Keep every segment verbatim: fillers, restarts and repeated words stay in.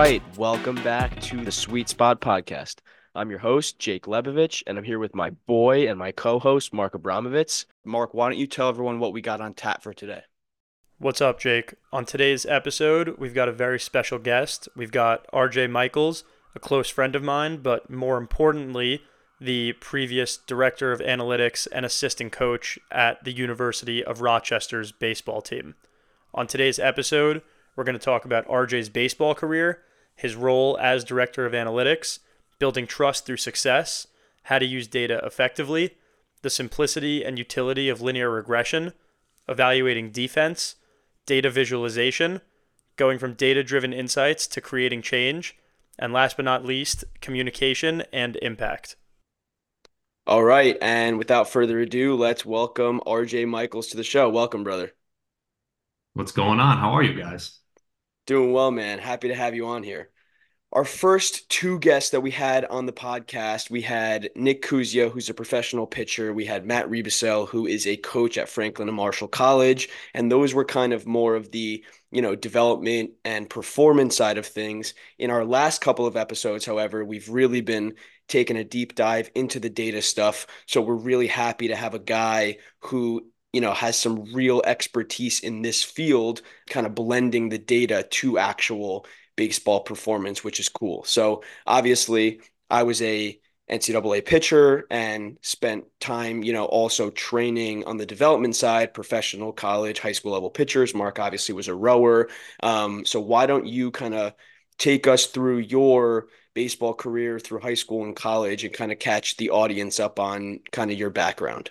right, welcome back to the Sweet Spot Podcast. I'm your host, Jake Lebovich, and I'm here with my boy and my co-host, Mark Abramovich. Mark, why don't you tell everyone what we got on tap for today? What's up, Jake? On today's episode, we've got a very special guest. We've got R J. Michaels, a close friend of mine, but more importantly, the previous director of analytics and assistant coach at the University of Rochester's baseball team. On today's episode, we're going to talk about R J's baseball career, his role as director of analytics, building trust through success, how to use data effectively, the simplicity and utility of linear regression, evaluating defense, data visualization, going from data-driven insights to creating change, and last but not least, communication and impact. All right, and without further ado, let's welcome R J. Michaels to the show. Welcome, brother. What's going on? How are you guys? Doing well, man. Happy to have you on here. Our first two guests that we had on the podcast, we had Nick Cousia, who's a professional pitcher. We had Matt Ribicel, who is a coach at Franklin and Marshall College. And those were kind of more of the, you know, development and performance side of things. In our last couple of episodes, however, we've really been taking a deep dive into the data stuff. So we're really happy to have a guy who, you know, has some real expertise in this field, kind of blending the data to actual baseball performance, which is cool. So obviously I was a N C double A pitcher and spent time, you know, also training on the development side, professional college, high school level pitchers. Mark obviously was a rower. Um, so why don't you kind of take us through your baseball career through high school and college and kind of catch the audience up on kind of your background?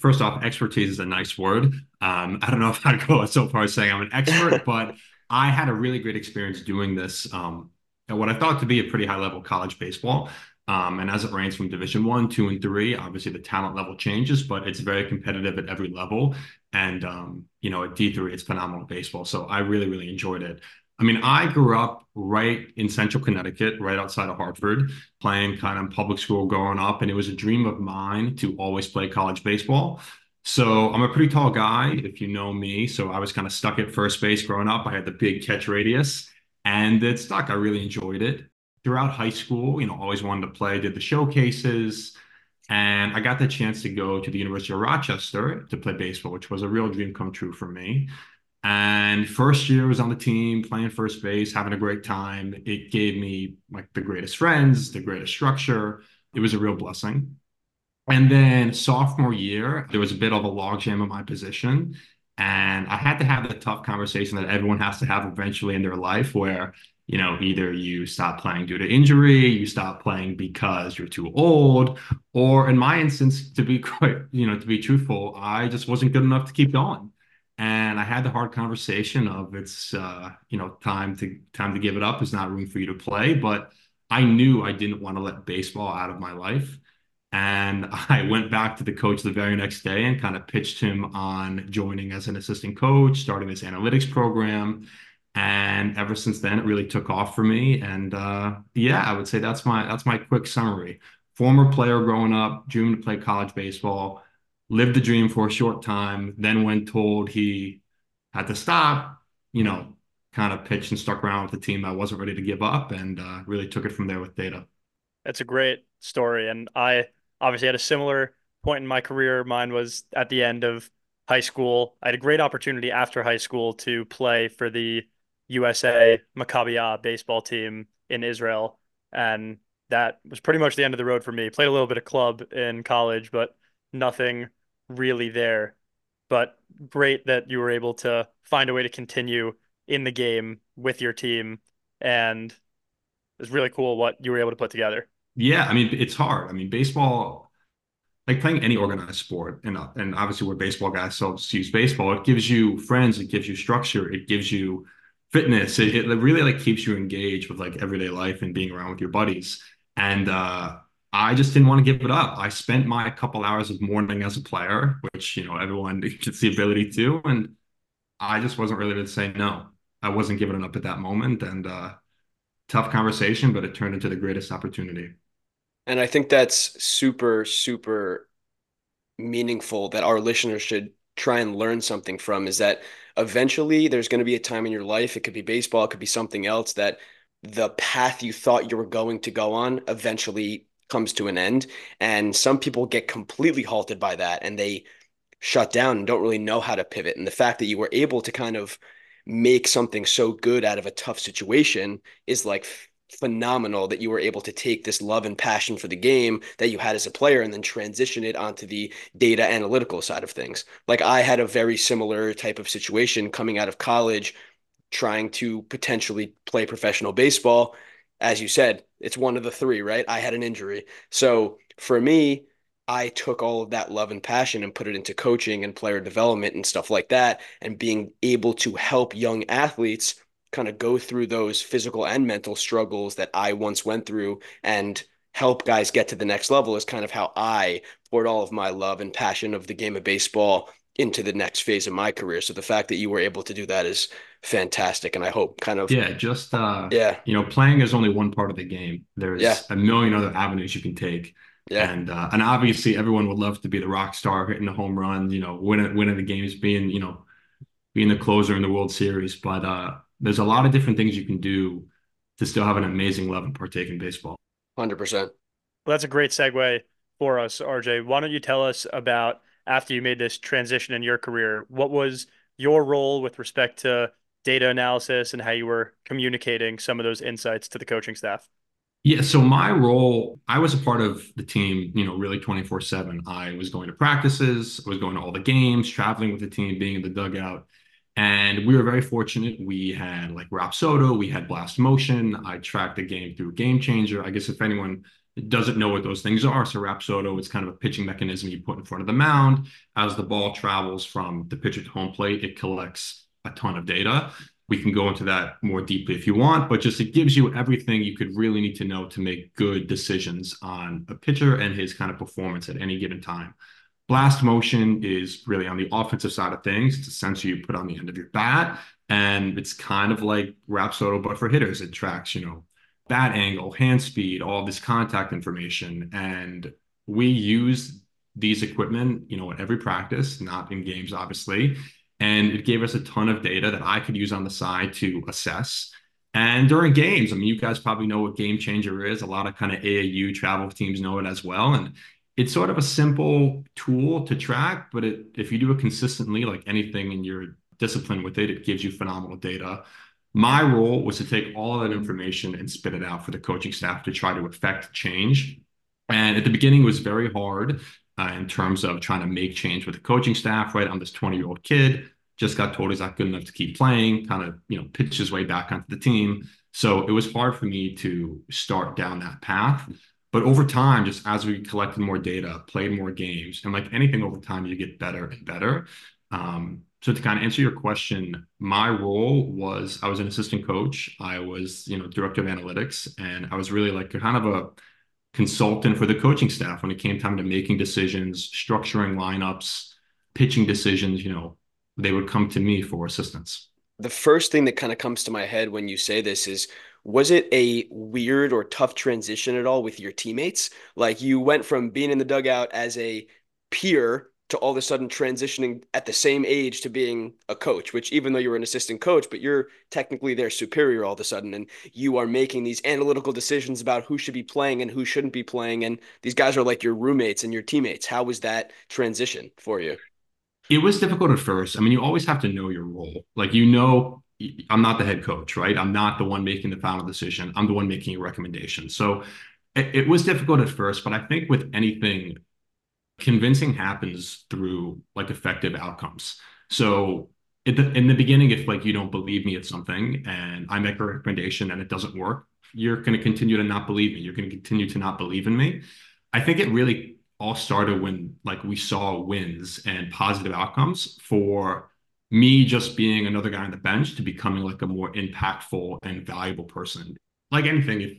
First off, expertise is a nice word. Um, I don't know if I'd go so far as saying I'm an expert, but I had a really great experience doing this um, at what I thought to be a pretty high-level college baseball. Um, and as it ranks from Division One, Two, and Three, obviously the talent level changes, but it's very competitive at every level. And, um, you know, at D three, it's phenomenal baseball. So I really, really enjoyed it. I mean, I grew up right in central Connecticut, right outside of Hartford, playing kind of public school growing up. And it was a dream of mine to always play college baseball. So I'm a pretty tall guy, if you know me. So I was kind of stuck at first base growing up. I had the big catch radius and it stuck. I really enjoyed it. Throughout high school, you know, always wanted to play, did the showcases. And I got the chance to go to the University of Rochester to play baseball, which was a real dream come true for me. And first year was on the team, playing first base, having a great time. It gave me like the greatest friends, the greatest structure. It was a real blessing. And then sophomore year, there was a bit of a logjam in my position. And I had to have the tough conversation that everyone has to have eventually in their life where, you know, either you stop playing due to injury, you stop playing because you're too old, or in my instance, to be quite, you know, to be truthful, I just wasn't good enough to keep going. And I had the hard conversation of it's, uh, you know, time to time to give it up. There's not room for you to play. But I knew I didn't want to let baseball out of my life. And I went back to the coach the very next day and kind of pitched him on joining as an assistant coach, starting this analytics program. And ever since then, it really took off for me. And uh, yeah, I would say that's my that's my quick summary. Former player growing up, dreamed to play college baseball. Lived the dream for a short time, then when told he had to stop, you know, kind of pitched and stuck around with the team. I wasn't ready to give up and uh, really took it from there with data. That's a great story. And I obviously had a similar point in my career. Mine was at the end of high school. I had a great opportunity after high school to play for the U S A Maccabiah baseball team in Israel. And that was pretty much the end of the road for me. Played a little bit of club in college, but nothing really there, but great that you were able to find a way to continue in the game with your team. And it's really cool what you were able to put together. Yeah. I mean, it's hard. I mean, baseball, like playing any organized sport and, and obviously we're baseball guys, so just use baseball. It gives you friends. It gives you structure. It gives you fitness. It, it really like keeps you engaged with like everyday life and being around with your buddies. And, uh, I just didn't want to give it up. I spent my couple hours of mourning as a player, which, you know, everyone gets the ability to. And I just wasn't really to say no. I wasn't giving it up at that moment. And uh, tough conversation, but it turned into the greatest opportunity. And I think that's super, super meaningful that our listeners should try and learn something from, is that eventually there's going to be a time in your life. It could be baseball. It could be something else that the path you thought you were going to go on eventually comes to an end. And some people get completely halted by that and they shut down and don't really know how to pivot. And the fact that you were able to kind of make something so good out of a tough situation is like phenomenal, that you were able to take this love and passion for the game that you had as a player and then transition it onto the data analytical side of things. Like, I had a very similar type of situation coming out of college, trying to potentially play professional baseball. As you said, it's one of the three, right? I had an injury. So for me, I took all of that love and passion and put it into coaching and player development and stuff like that, and being able to help young athletes kind of go through those physical and mental struggles that I once went through and help guys get to the next level is kind of how I poured all of my love and passion of the game of baseball into the next phase of my career. So the fact that you were able to do that is fantastic. And I hope kind of, yeah, just, uh, yeah, you know, playing is only one part of the game. There's yeah. a million other avenues you can take. Yeah. And, uh, and obviously everyone would love to be the rock star, hitting the home run, you know, winning, winning the games, being, you know, being the closer in the World Series. But, uh, there's a lot of different things you can do to still have an amazing love and partake in baseball. one hundred percent. Well, that's a great segue for us, R J. Why don't you tell us about, after you made this transition in your career, what was your role with respect to data analysis and how you were communicating some of those insights to the coaching staff? Yeah, so my role, I was a part of the team, you know, really twenty-four seven. I was going to practices, I was going to all the games, traveling with the team, being in the dugout. And we were very fortunate. We had like Rapsodo, we had Blast Motion. I tracked the game through Game Changer. I guess if anyone doesn't know what those things are, so Rapsodo, it's kind of a pitching mechanism you put in front of the mound. As the ball travels from the pitcher to home plate, it collects a ton of data. We can go into that more deeply if you want, but just it gives you everything you could really need to know to make good decisions on a pitcher and his kind of performance at any given time. Blast Motion is really on the offensive side of things. It's a sensor you put on the end of your bat, and it's kind of like Rapsodo, but for hitters. It tracks, you know, bat angle, hand speed, all this contact information. And we use these equipment, you know, at every practice, not in games, obviously. And it gave us a ton of data that I could use on the side to assess. And during games, I mean, you guys probably know what Game Changer is. A lot of kind of A A U travel teams know it as well. And it's sort of a simple tool to track, but it, if you do it consistently, like anything in your discipline with it, it gives you phenomenal data. My role was to take all of that information and spit it out for the coaching staff to try to affect change. And at the beginning, it was very hard uh, in terms of trying to make change with the coaching staff, right? I'm this twenty-year-old kid, just got told he's not good enough to keep playing, kind of, you know, pitched his way back onto the team. So it was hard for me to start down that path. But over time, just as we collected more data, played more games, and like anything over time, you get better and better. Um, so to kind of answer your question, my role was I was an assistant coach. I was, you know, director of analytics, and I was really like kind of a consultant for the coaching staff when it came time to making decisions, structuring lineups, pitching decisions. You know, they would come to me for assistance. The first thing that kind of comes to my head when you say this is, was it a weird or tough transition at all with your teammates? Like, you went from being in the dugout as a peer to all of a sudden transitioning at the same age to being a coach, which, even though you're an assistant coach, but you're technically their superior all of a sudden. And you are making these analytical decisions about who should be playing and who shouldn't be playing. And these guys are like your roommates and your teammates. How was that transition for you? It was difficult at first. I mean, you always have to know your role. Like, you know, I'm not the head coach, right? I'm not the one making the final decision. I'm the one making a recommendation. So it, it was difficult at first, but I think with anything, convincing happens through like effective outcomes. So in the, in the beginning, if like you don't believe me at something and I make a recommendation and it doesn't work, you're going to continue to not believe me. You're going to continue to not believe in me. I think it really all started when like we saw wins and positive outcomes for me just being another guy on the bench to becoming like a more impactful and valuable person. Like anything, if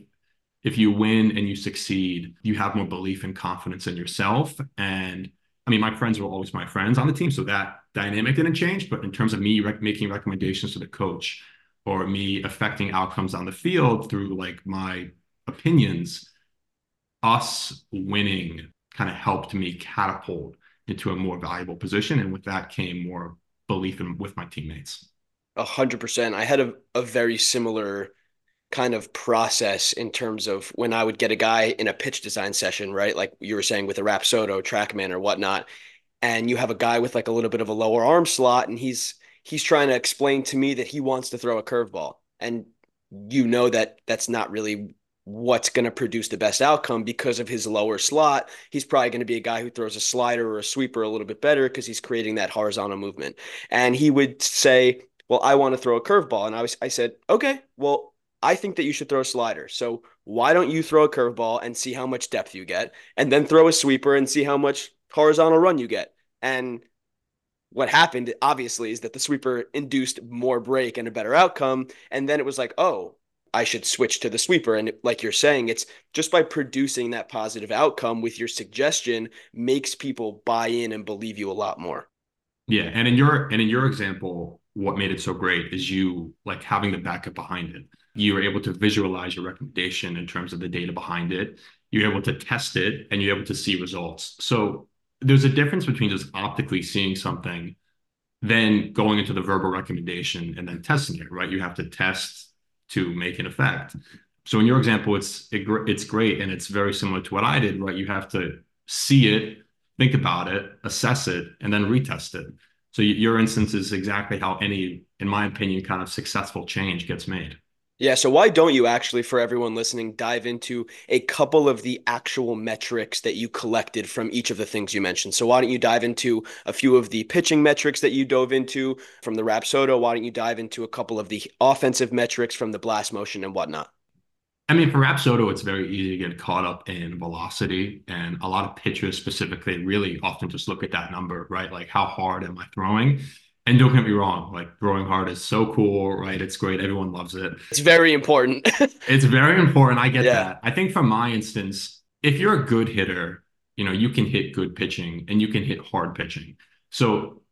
if you win and you succeed, you have more belief and confidence in yourself. And I mean, my friends were always my friends on the team, so that dynamic didn't change. But in terms of me rec- making recommendations to the coach or me affecting outcomes on the field through like my opinions, us winning kind of helped me catapult into a more valuable position. And with that came more belief in with my teammates. A hundred percent. I had a, a very similar kind of process in terms of when I would get a guy in a pitch design session, right? Like you were saying with a Rapsodo, Trackman or whatnot, and you have a guy with like a little bit of a lower arm slot and he's, he's trying to explain to me that he wants to throw a curveball. And you know that that's not really what's going to produce the best outcome because of his lower slot. He's probably going to be a guy who throws a slider or a sweeper a little bit better because he's creating that horizontal movement. And he would say, well, I want to throw a curveball. And I was, I said, okay, well, I think that you should throw a slider. So why don't you throw a curveball and see how much depth you get, and then throw a sweeper and see how much horizontal run you get. And what happened, obviously, is that the sweeper induced more break and a better outcome. And then it was like, oh, I should switch to the sweeper. And like you're saying, it's just by producing that positive outcome with your suggestion makes people buy in and believe you a lot more. Yeah. And in your, and in your example, what made it so great is you like having the backup behind it. You were able to visualize your recommendation in terms of the data behind it. You're able to test it and you're able to see results. So there's a difference between just optically seeing something, then going into the verbal recommendation and then testing it, right? You have to test to make an effect. So in your example, it's it, it's great. And it's very similar to what I did, right? You have to see it, think about it, assess it, and then retest it. So your instance is exactly how any, in my opinion, kind of successful change gets made. Yeah. So why don't you actually, for everyone listening, dive into a couple of the actual metrics that you collected from each of the things you mentioned? So why don't you dive into a few of the pitching metrics that you dove into from the Rapsodo? Why don't you dive into a couple of the offensive metrics from the Blast Motion and whatnot? I mean, for Rapsodo, it's very easy to get caught up in velocity, and a lot of pitchers specifically really often just look at that number, right? Like, how hard am I throwing? And don't get me wrong, like throwing hard is so cool, right? It's great. Everyone loves it. It's very important. It's very important. I get yeah. that. I think for my instance, if you're a good hitter, you know, you can hit good pitching and you can hit hard pitching. So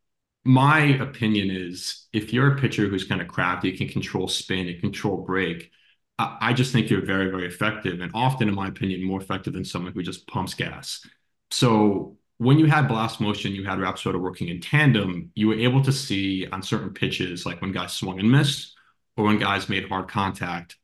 my opinion is if you're a pitcher who's kind of crafty, you can control spin, you control break. I, I just think you're very, very effective. And often, in my opinion, more effective than someone who just pumps gas. So when you had Blast Motion, you had Rapsodo working in tandem, you were able to see on certain pitches, like when guys swung and missed or when guys made hard contact,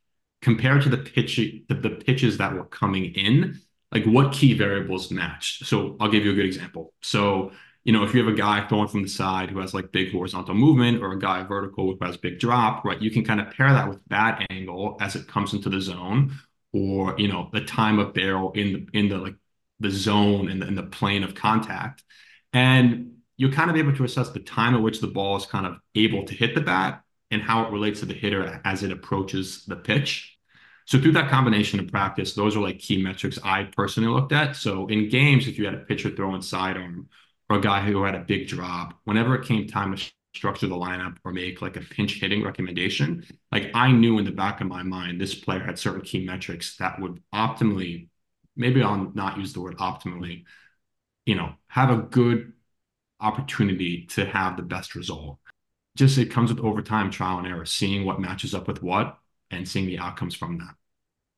compared to the pitch, the, the pitches that were coming in, like what key variables matched. So I'll give you a good example. So, you know, if you have a guy throwing from the side who has like big horizontal movement, or a guy vertical who has big drop, right? You can kind of pair that with bat angle as it comes into the zone, or, you know, the time of barrel in the, in the like, the zone and the, and the plane of contact. And you're kind of able to assess the time at which the ball is kind of able to hit the bat and how it relates to the hitter as it approaches the pitch. So through that combination of practice, those are like key metrics I personally looked at. So in games, if you had a pitcher throwing sidearm or a guy who had a big drop, whenever it came time to structure the lineup or make like a pinch hitting recommendation, like I knew in the back of my mind, this player had certain key metrics that would optimally, maybe I'll not use the word optimally, you know, have a good opportunity to have the best result. Just it comes with overtime, trial and error, seeing what matches up with what and seeing the outcomes from that.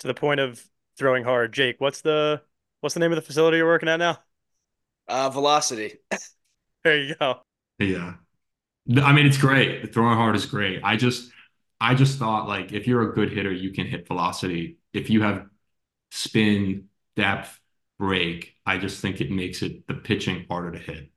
To the point of throwing hard, Jake, what's the what's the name of the facility you're working at now? Uh, Velocity. There you go. Yeah. I mean, it's great. Throwing hard is great. I just, I just thought like, if you're a good hitter, you can hit velocity. If you have spin, depth, break, I just think it makes it the pitching harder to hit.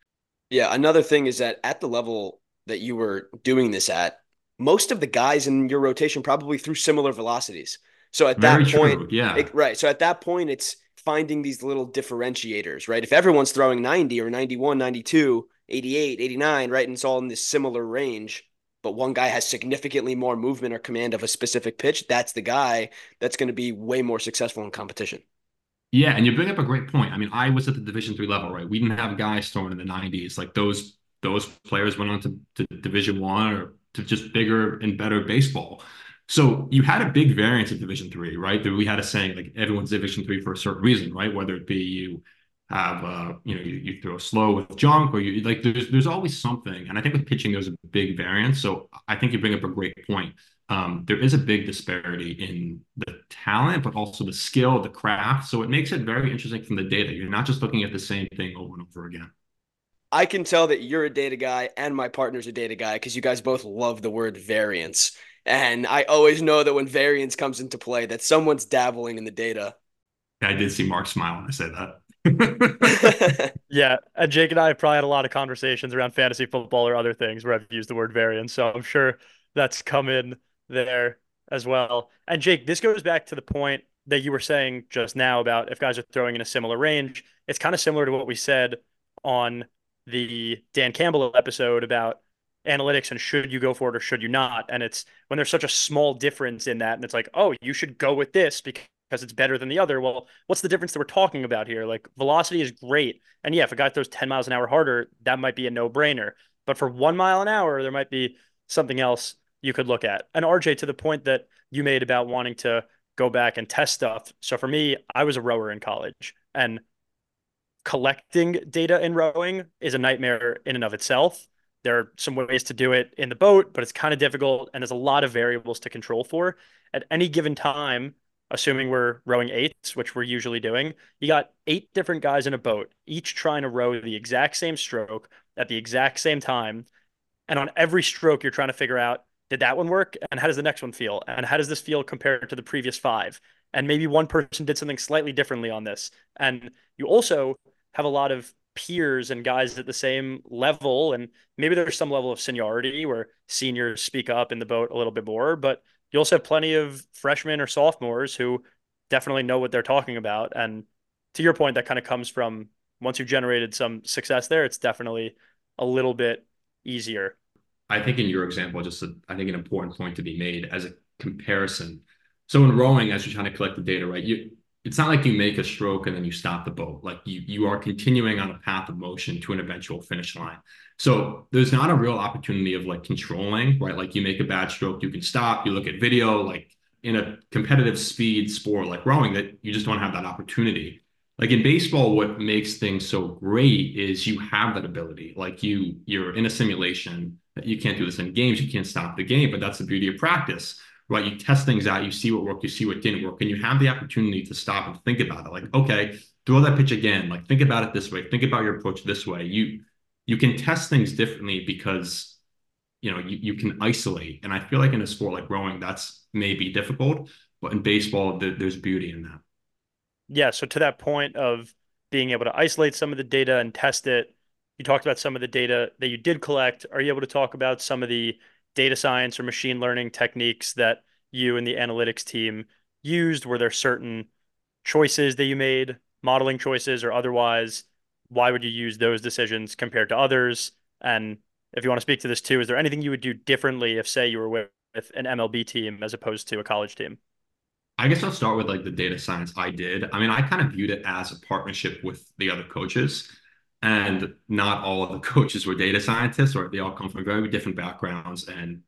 Yeah. Another thing is that at the level that you were doing this at, most of the guys in your rotation probably threw similar velocities. So at that Very point, true. yeah, it, right. So at that point, it's finding these little differentiators, right? If everyone's throwing ninety or ninety-one, ninety-two, eighty-eight, eighty-nine, right? And it's all in this similar range, but one guy has significantly more movement or command of a specific pitch, that's the guy that's going to be way more successful in competition. Yeah, and you bring up a great point. I mean, I was at the Division three level, right? We didn't have guys throwing in the nineties. Like those those players went on to, to Division one or to just bigger and better baseball. So you had a big variance at Division three, right? That we had a saying like everyone's Division three for a certain reason, right? Whether it be you have uh, you know you, you throw slow with junk, or you like there's there's always something. And I think with pitching there's a big variance. So I think you bring up a great point. Um, there is a big disparity in the talent, but also the skill, the craft. So it makes it very interesting from the data. You're not just looking at the same thing over and over again. I can tell that you're a data guy and my partner's a data guy because you guys both love the word variance. And I always know that when variance comes into play, that someone's dabbling in the data. I did see Mark smile when I said that. Yeah, and Jake and I have probably had a lot of conversations around fantasy football or other things where I've used the word variance, so I'm sure that's come in there as well. And Jake, this goes back to the point that you were saying just now about if guys are throwing in a similar range. It's kind of similar to what we said on the Dan Campbell episode about analytics and should you go for it or should you not. And it's when there's such a small difference in that, and it's like, oh, you should go with this because because it's better than the other. Well, what's the difference that we're talking about here? Like, velocity is great. And yeah, if a guy throws ten miles an hour harder, that might be a no-brainer. But for one mile an hour, there might be something else you could look at. And R J, to the point that you made about wanting to go back and test stuff. So for me, I was a rower in college, and collecting data in rowing is a nightmare in and of itself. There are some ways to do it in the boat, but it's kind of difficult. And there's a lot of variables to control for at any given time. Assuming we're rowing eights, which we're usually doing, you got eight different guys in a boat, each trying to row the exact same stroke at the exact same time. And on every stroke, you're trying to figure out, did that one work? And how does the next one feel? And how does this feel compared to the previous five? And maybe one person did something slightly differently on this. And you also have a lot of peers and guys at the same level. And maybe there's some level of seniority where seniors speak up in the boat a little bit more, but you also have plenty of freshmen or sophomores who definitely know what they're talking about. And to your point, that kind of comes from once you've generated some success there, it's definitely a little bit easier. I think in your example, just a, I think an important point to be made as a comparison. So in rowing, as you're trying to collect the data, right, you, it's not like you make a stroke and then you stop the boat. Like you, you are continuing on a path of motion to an eventual finish line. So there's not a real opportunity of like controlling, right? Like you make a bad stroke, you can stop, you look at video, like in a competitive speed sport like rowing, that you just don't have that opportunity. Like in baseball, what makes things so great is you have that ability. Like you, you're in a simulation. You can't do this in games. You can't stop the game, but that's the beauty of practice. Right? You test things out, you see what worked, you see what didn't work, and you have the opportunity to stop and think about it. Like, okay, throw that pitch again. Like, think about it this way. Think about your approach this way. You, you can test things differently because, you know, you, you can isolate. And I feel like in a sport like rowing, that's maybe difficult, but in baseball, th- there's beauty in that. Yeah. So to that point of being able to isolate some of the data and test it, you talked about some of the data that you did collect. Are you able to talk about some of the data science or machine learning techniques that you and the analytics team used? Were there certain choices that you made, modeling choices or otherwise? Why would you use those decisions compared to others? And if you want to speak to this too, is there anything you would do differently if, say, you were with an M L B team as opposed to a college team? I guess I'll start with like the data science I did. I mean, I kind of viewed it as a partnership with the other coaches. And not all of the coaches were data scientists, or they all come from very different backgrounds and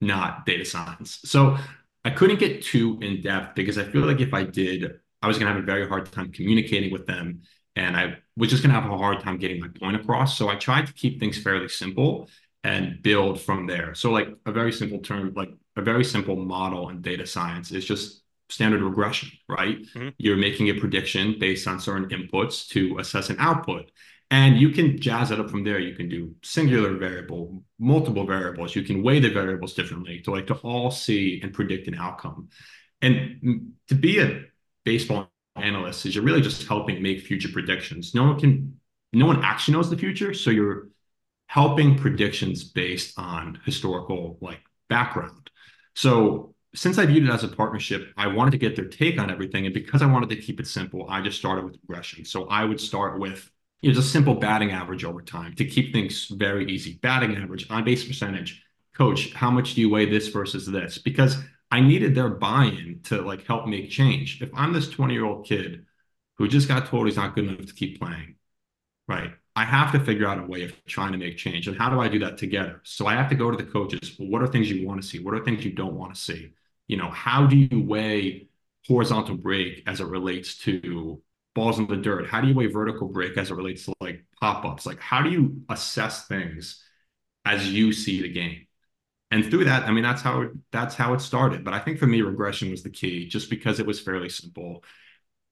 not data science. So I couldn't get too in depth because I feel like if I did, I was going to have a very hard time communicating with them. And I was just going to have a hard time getting my point across. So I tried to keep things fairly simple and build from there. So like a very simple term, like a very simple model in data science is just standard regression, right? Mm-hmm. You're making a prediction based on certain inputs to assess an output. And you can jazz it up from there. You can do singular variable, multiple variables. You can weigh the variables differently to like to all see and predict an outcome. And to be a baseball analyst is you're really just helping make future predictions. No one can, no one actually knows the future. So you're helping predictions based on historical like background. So since I viewed it as a partnership, I wanted to get their take on everything. And because I wanted to keep it simple, I just started with regression. So I would start with, you know, just simple batting average over time to keep things very easy. Batting average, on base percentage. Coach, how much do you weigh this versus this? Because I needed their buy-in to like help make change. If I'm this twenty-year-old kid who just got told he's not good enough to keep playing, right? I have to figure out a way of trying to make change. And how do I do that together? So I have to go to the coaches. Well, what are things you want to see? What are things you don't want to see? You know, how do you weigh horizontal break as it relates to balls in the dirt? How do you weigh vertical break as it relates to like pop-ups? Like, how do you assess things as you see the game? And through that, I mean, that's how it, that's how it started. But I think for me, regression was the key just because it was fairly simple.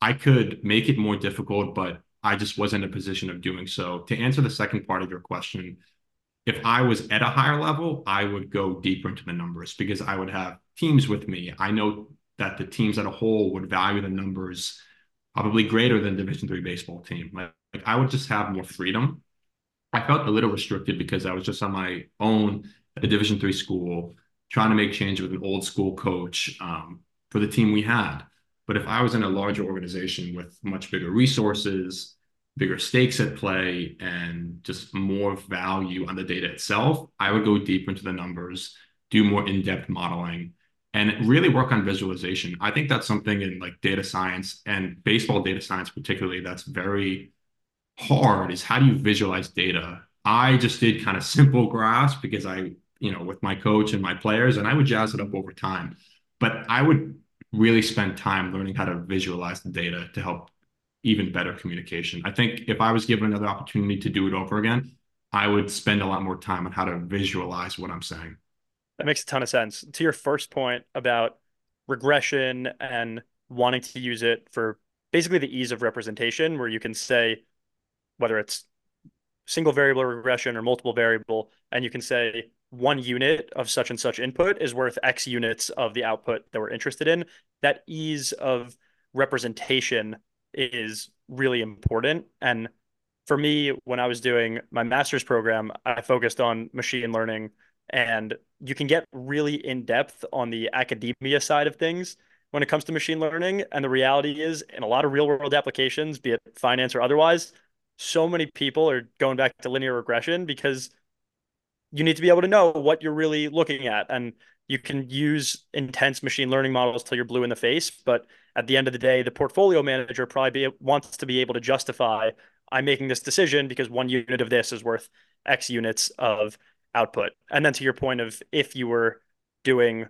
I could make it more difficult, but I just wasn't in a position of doing so. To answer the second part of your question, if I was at a higher level, I would go deeper into the numbers because I would have teams with me. I know that the teams as a whole would value the numbers probably greater than Division three baseball team. Like, like I would just have more freedom. I felt a little restricted because I was just on my own at a Division three school trying to make change with an old school coach um, for the team we had. But if I was in a larger organization with much bigger resources, bigger stakes at play, and just more value on the data itself, I would go deeper into the numbers, do more in-depth modeling, and really work on visualization. I think that's something in like data science and baseball data science particularly that's very hard, is how do you visualize data? I just did kind of simple graphs because I, you know, with my coach and my players, and I would jazz it up over time. But I would really spend time learning how to visualize the data to help even better communication. I think if I was given another opportunity to do it over again, I would spend a lot more time on how to visualize what I'm saying. That makes a ton of sense. To your first point about regression and wanting to use it for basically the ease of representation, where you can say, whether it's single variable regression or multiple variable, and you can say one unit of such and such input is worth X units of the output that we're interested in. That ease of representation is really important. And for me, when I was doing my master's program, I focused on machine learning, and you can get really in depth on the academia side of things when it comes to machine learning. And the reality is, in a lot of real world applications, be it finance or otherwise, so many people are going back to linear regression because you need to be able to know what you're really looking at. And you can use intense machine learning models till you're blue in the face. But at the end of the day, the portfolio manager probably be, wants to be able to justify, I'm making this decision because one unit of this is worth X units of output. And then to your point of if you were doing,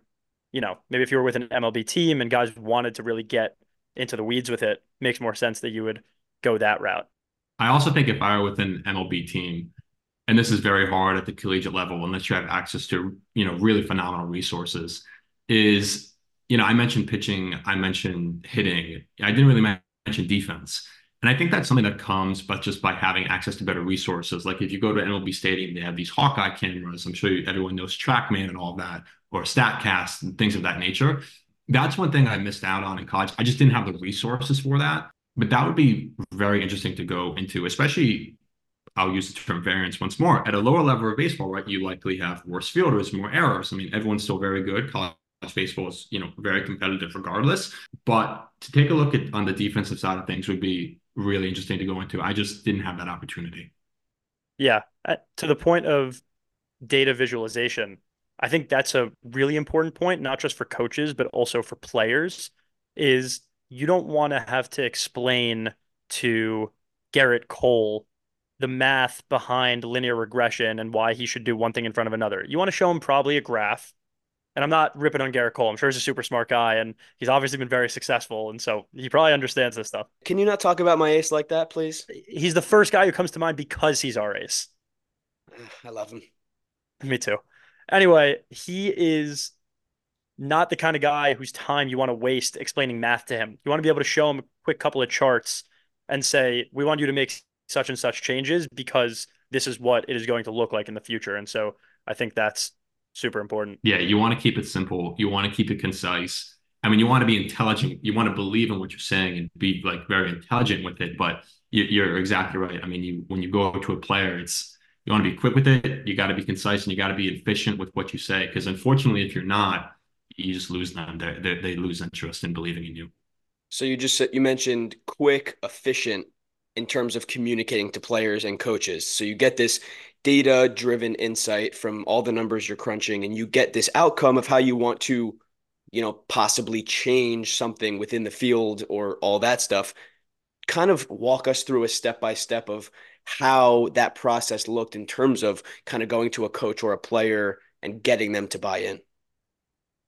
you know, maybe if you were with an M L B team and guys wanted to really get into the weeds with it, makes more sense that you would go that route. I also think if I were with an M L B team, and this is very hard at the collegiate level, unless you have access to, you know, really phenomenal resources, is, you know, I mentioned pitching, I mentioned hitting, I didn't really mention defense. And I think that's something that comes, but just by having access to better resources. Like if you go to M L B Stadium, they have these Hawkeye cameras. I'm sure everyone knows Trackman and all that, or Statcast and things of that nature. That's one thing I missed out on in college. I just didn't have the resources for that. But that would be very interesting to go into, especially, I'll use the term variance once more. At a lower level of baseball, right, you likely have worse fielders, more errors. I mean, everyone's still very good. College baseball is, you know, very competitive regardless. But to take a look at on the defensive side of things would be really interesting to go into. I just didn't have that opportunity. Yeah. To the point of data visualization, I think that's a really important point, not just for coaches, but also for players, is you don't want to have to explain to Gerrit Cole the math behind linear regression and why he should do one thing in front of another. You want to show him probably a graph, and I'm not ripping on Gerrit Cole. I'm sure he's a super smart guy, and he's obviously been very successful, and so he probably understands this stuff. Can you not talk about my ace like that, please? He's the first guy who comes to mind because he's our ace. I love him. Me too. Anyway, he is not the kind of guy whose time you want to waste explaining math to him. You want to be able to show him a quick couple of charts and say, we want you to make such and such changes because this is what it is going to look like in the future. And so I think that's super important. Yeah. You want to keep it simple. You want to keep it concise. I mean, you want to be intelligent. You want to believe in what you're saying and be like very intelligent with it, but you, you're exactly right. I mean, you, when you go to a player, it's, you want to be quick with it. You got to be concise and you got to be efficient with what you say. Cause unfortunately, if you're not, you just lose them. They, they, they lose interest in believing in you. So you just said, you mentioned quick, efficient, in terms of communicating to players and coaches. So you get this data-driven insight from all the numbers you're crunching, and you get this outcome of how you want to, you know, possibly change something within the field or all that stuff. Kind of walk us through a step-by-step of how that process looked in terms of kind of going to a coach or a player and getting them to buy in.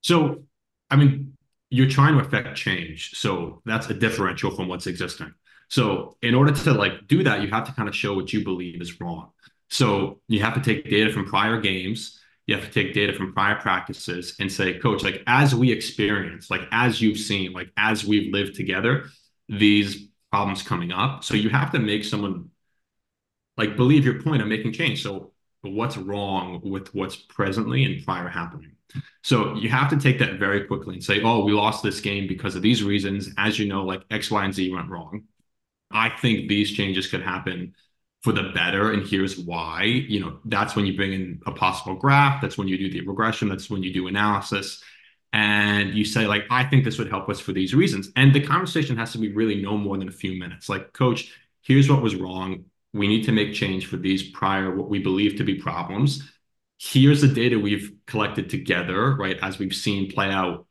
So, I mean, you're trying to affect change. So that's a differential from what's existing. So in order to like do that, you have to kind of show what you believe is wrong. So you have to take data from prior games. You have to take data from prior practices and say, coach, like as we experience, like as you've seen, like as we've lived together, these problems coming up. So you have to make someone like believe your point of making change. So what's wrong with what's presently and prior happening. So you have to take that very quickly and say, oh, we lost this game because of these reasons. As you know, like X, Y, and Z went wrong. I think these changes could happen for the better, and here's why. You know, that's when you bring in a possible graph. That's when you do the regression. That's when you do analysis. And you say, like, I think this would help us for these reasons. And the conversation has to be really no more than a few minutes. Like, coach, here's what was wrong. We need to make change for these prior, what we believe to be problems. Here's the data we've collected together, right? As we've seen play out,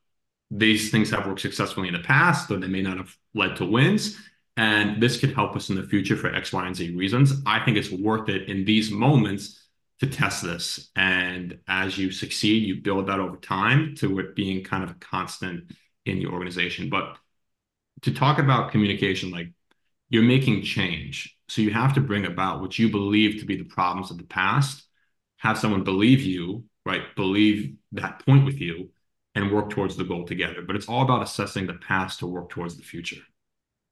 these things have worked successfully in the past, though they may not have led to wins. And this could help us in the future for X, Y, and Z reasons. I think it's worth it in these moments to test this. And as you succeed, you build that over time to it being kind of a constant in your organization. But to talk about communication, like, you're making change. So you have to bring about what you believe to be the problems of the past, have someone believe you, right? Believe that point with you, and work towards the goal together. But it's all about assessing the past to work towards the future.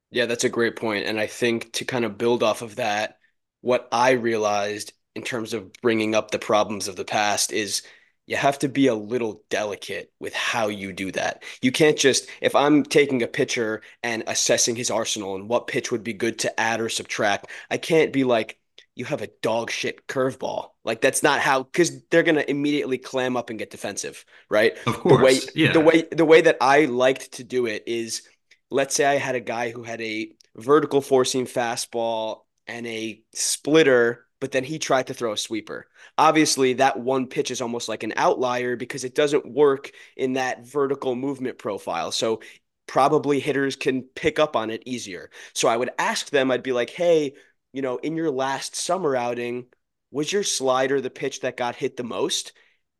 Yeah, that's a great point. And I think to kind of build off of that, what I realized in terms of bringing up the problems of the past is you have to be a little delicate with how you do that. You can't just, if I'm taking a pitcher and assessing his arsenal and what pitch would be good to add or subtract, I can't be like, you have a dog shit curveball. Like, that's not how, because they're going to immediately clam up and get defensive, right? Of course. The way, yeah. the way, the way that I liked to do it is, let's say I had a guy who had a vertical four-seam fastball and a splitter, but then he tried to throw a sweeper. Obviously, that one pitch is almost like an outlier because it doesn't work in that vertical movement profile. So probably hitters can pick up on it easier. So I would ask them, I'd be like, hey, you know, in your last summer outing, was your slider the pitch that got hit the most?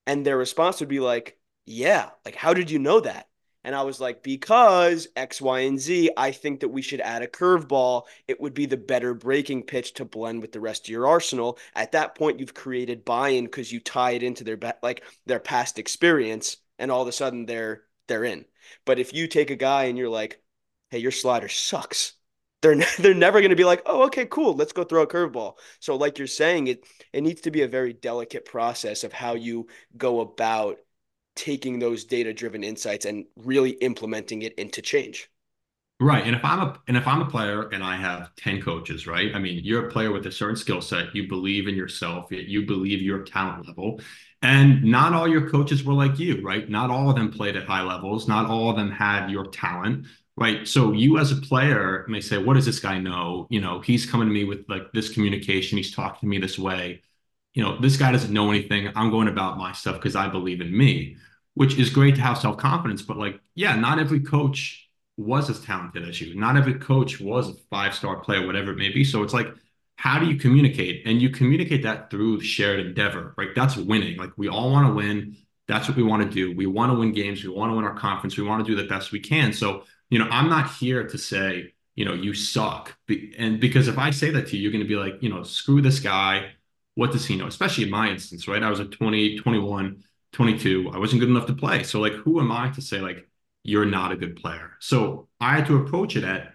And their response would be like, yeah, like, how did you know that? And I was like, because X, Y, and Z, I think that we should add a curveball. It would be the better breaking pitch to blend with the rest of your arsenal. At that point, you've created buy-in because you tie it into their like their past experience, and all of a sudden they're they're in. But if you take a guy and you're like, hey, your slider sucks, they're ne- they're never going to be like, oh, okay, cool, let's go throw a curveball. So like you're saying, it it needs to be a very delicate process of how you go about taking those data-driven insights and really implementing it into change. Right. And if I'm a, and if I'm a player and I have ten coaches, right? I mean, you're a player with a certain skill set, you believe in yourself, you believe your talent level, and not all your coaches were like you, right? Not all of them played at high levels. Not all of them had your talent, right? So you as a player may say, what does this guy know? You know, he's coming to me with like this communication. He's talking to me this way. You know, this guy doesn't know anything. I'm going about my stuff because I believe in me, which is great to have self-confidence. But like, yeah, not every coach was as talented as you. Not every coach was a five-star player, whatever it may be. So it's like, how do you communicate? And you communicate that through shared endeavor, right? That's winning. Like, we all want to win. That's what we want to do. We want to win games. We want to win our conference. We want to do the best we can. So, you know, I'm not here to say, you know, you suck. And because if I say that to you, you're going to be like, you know, screw this guy. What does he know? Especially in my instance, right? I was a twenty, twenty-one, twenty-two. I wasn't good enough to play. So like, who am I to say like, you're not a good player? So I had to approach it at,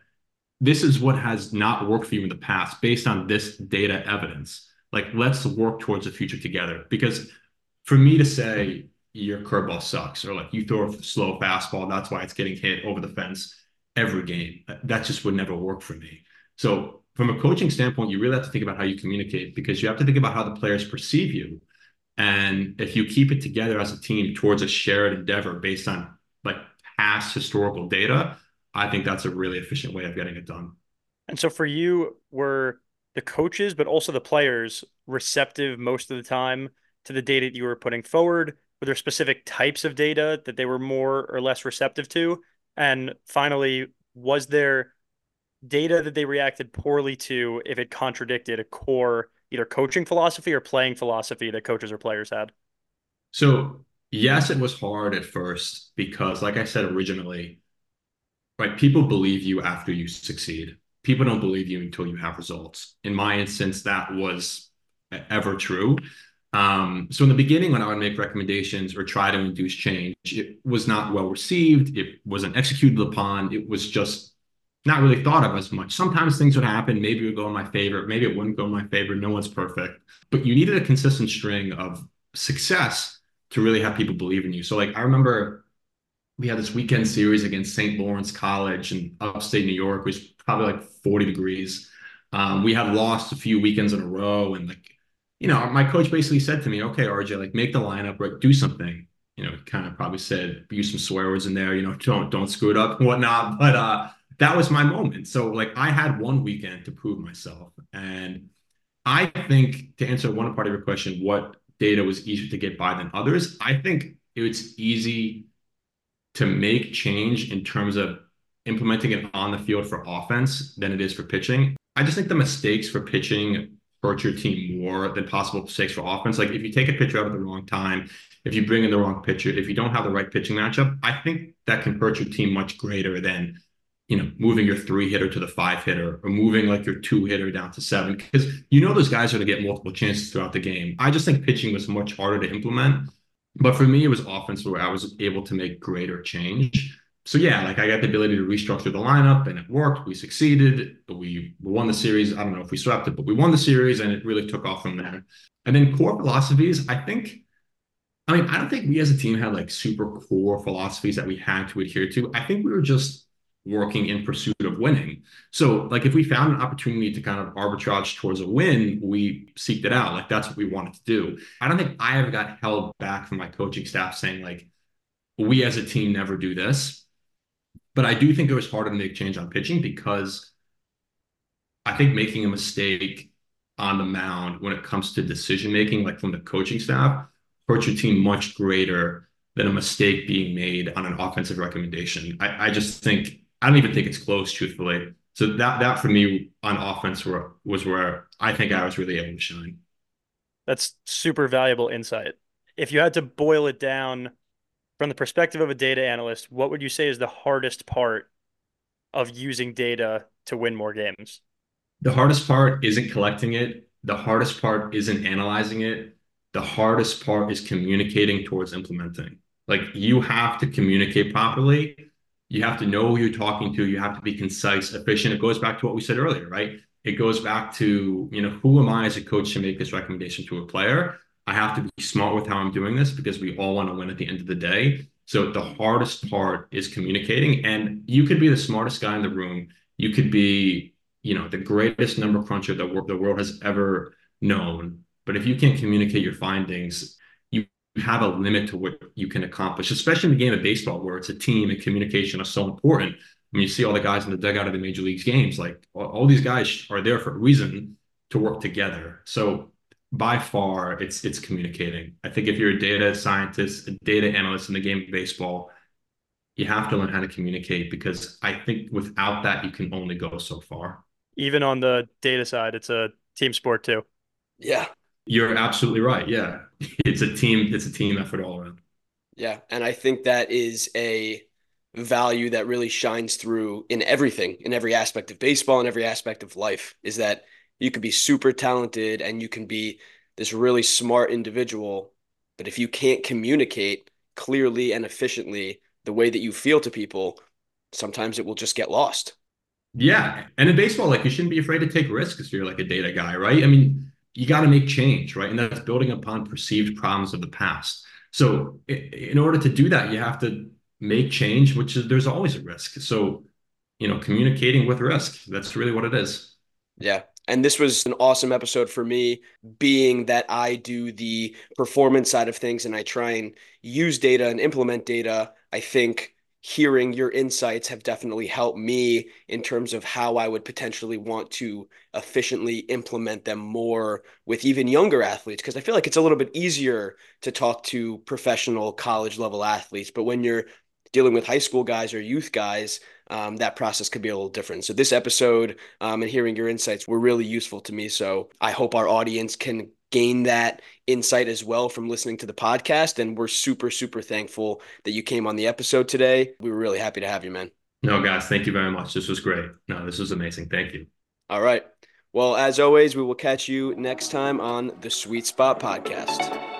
this is what has not worked for you in the past based on this data evidence. Like, let's work towards the future together. Because for me to say your curveball sucks, or like you throw a slow fastball, that's why it's getting hit over the fence every game, that just would never work for me. So from a coaching standpoint, you really have to think about how you communicate, because you have to think about how the players perceive you. And if you keep it together as a team towards a shared endeavor based on like past historical data, I think that's a really efficient way of getting it done. And so for you, were the coaches, but also the players, receptive most of the time to the data that you were putting forward? Were there specific types of data that they were more or less receptive to? And finally, was there data that they reacted poorly to if it contradicted a core either coaching philosophy or playing philosophy that coaches or players had? So yes, it was hard at first because, like I said originally, right, people believe you after you succeed. People don't believe you until you have results. In my instance, that was ever true. Um, so in the beginning, when I would make recommendations or try to induce change, it was not well received. It wasn't executed upon. It was just not really thought of as much. Sometimes things would happen. Maybe it would go in my favor. Maybe it wouldn't go in my favor. No one's perfect. But you needed a consistent string of success to really have people believe in you. So like, I remember we had this weekend series against Saint Lawrence College in upstate New York, which was probably like forty degrees. Um, we had lost a few weekends in a row. And like, you know, my coach basically said to me, okay, R J, like make the lineup, like do something. You know, kind of probably said, use some swear words in there, you know, don't, don't screw it up and whatnot. But uh, that was my moment. So like I had one weekend to prove myself. And I think to answer one part of your question, what data was easier to get by than others, I think it's easy to make change in terms of implementing it on the field for offense than it is for pitching. I just think the mistakes for pitching hurt your team more than possible mistakes for offense. Like if you take a pitcher out at the wrong time, if you bring in the wrong pitcher, if you don't have the right pitching matchup, I think that can hurt your team much greater than, you know, moving your three hitter to the five hitter or moving like your two hitter down to seven, because you know those guys are going to get multiple chances throughout the game. I just think pitching was much harder to implement. But for me, it was offense where I was able to make greater change. So yeah, like I got the ability to restructure the lineup and it worked. We succeeded. We won the series. I don't know if we swept it, but we won the series and it really took off from there. And then core philosophies, I think, I mean, I don't think we as a team had like super core philosophies that we had to adhere to. I think we were just working in pursuit of winning. So like if we found an opportunity to kind of arbitrage towards a win, we seeked it out. Like that's what we wanted to do. I don't think I ever got held back from my coaching staff saying like, we as a team never do this. But I do think it was harder to make change on pitching because I think making a mistake on the mound when it comes to decision-making, like from the coaching staff, hurts your team much greater than a mistake being made on an offensive recommendation. I, I just think, I don't even think it's close, truthfully. So that, that for me on offense were, was where I think I was really able to shine. That's super valuable insight. If you had to boil it down, from the perspective of a data analyst, what would you say is the hardest part of using data to win more games? The hardest part isn't collecting it. The hardest part isn't analyzing it. The hardest part is communicating towards implementing. Like you have to communicate properly. You have to know who you're talking to. You have to be concise, efficient. It goes back to what we said earlier, right? It goes back to, you know, who am I as a coach to make this recommendation to a player? I have to be smart with how I'm doing this because we all want to win at the end of the day. So the hardest part is communicating, and you could be the smartest guy in the room. You could be, you know, the greatest number cruncher that the world has ever known. But if you can't communicate your findings, you have a limit to what you can accomplish, especially in the game of baseball where it's a team and communication are so important. When you see all the guys in the dugout of the major leagues games, like all these guys are there for a reason to work together. So by far, it's it's communicating. I think if you're a data scientist, a data analyst in the game of baseball, you have to learn how to communicate because I think without that, you can only go so far. Even on the data side, it's a team sport too. Yeah. You're absolutely right. Yeah. It's a team, it's a team effort all around. Yeah. And I think that is a value that really shines through in everything, in every aspect of baseball, in every aspect of life, is that you could be super talented and you can be this really smart individual, but if you can't communicate clearly and efficiently the way that you feel to people, sometimes it will just get lost. Yeah. And in baseball, like you shouldn't be afraid to take risks if you're like a data guy, right? I mean, you got to make change, right? And that's building upon perceived problems of the past. So in order to do that, you have to make change, which is there's always a risk. So, you know, communicating with risk, that's really what it is. Yeah. And this was an awesome episode for me, being that I do the performance side of things and I try and use data and implement data. I think hearing your insights have definitely helped me in terms of how I would potentially want to efficiently implement them more with even younger athletes, because I feel like it's a little bit easier to talk to professional college level athletes. But when you're dealing with high school guys or youth guys, Um, that process could be a little different. So this episode um, and hearing your insights were really useful to me. So I hope our audience can gain that insight as well from listening to the podcast. And we're super, super thankful that you came on the episode today. We were really happy to have you, man. No, guys, thank you very much. This was great. No, this was amazing. Thank you. All right. Well, as always, we will catch you next time on the Sweet Spot Podcast.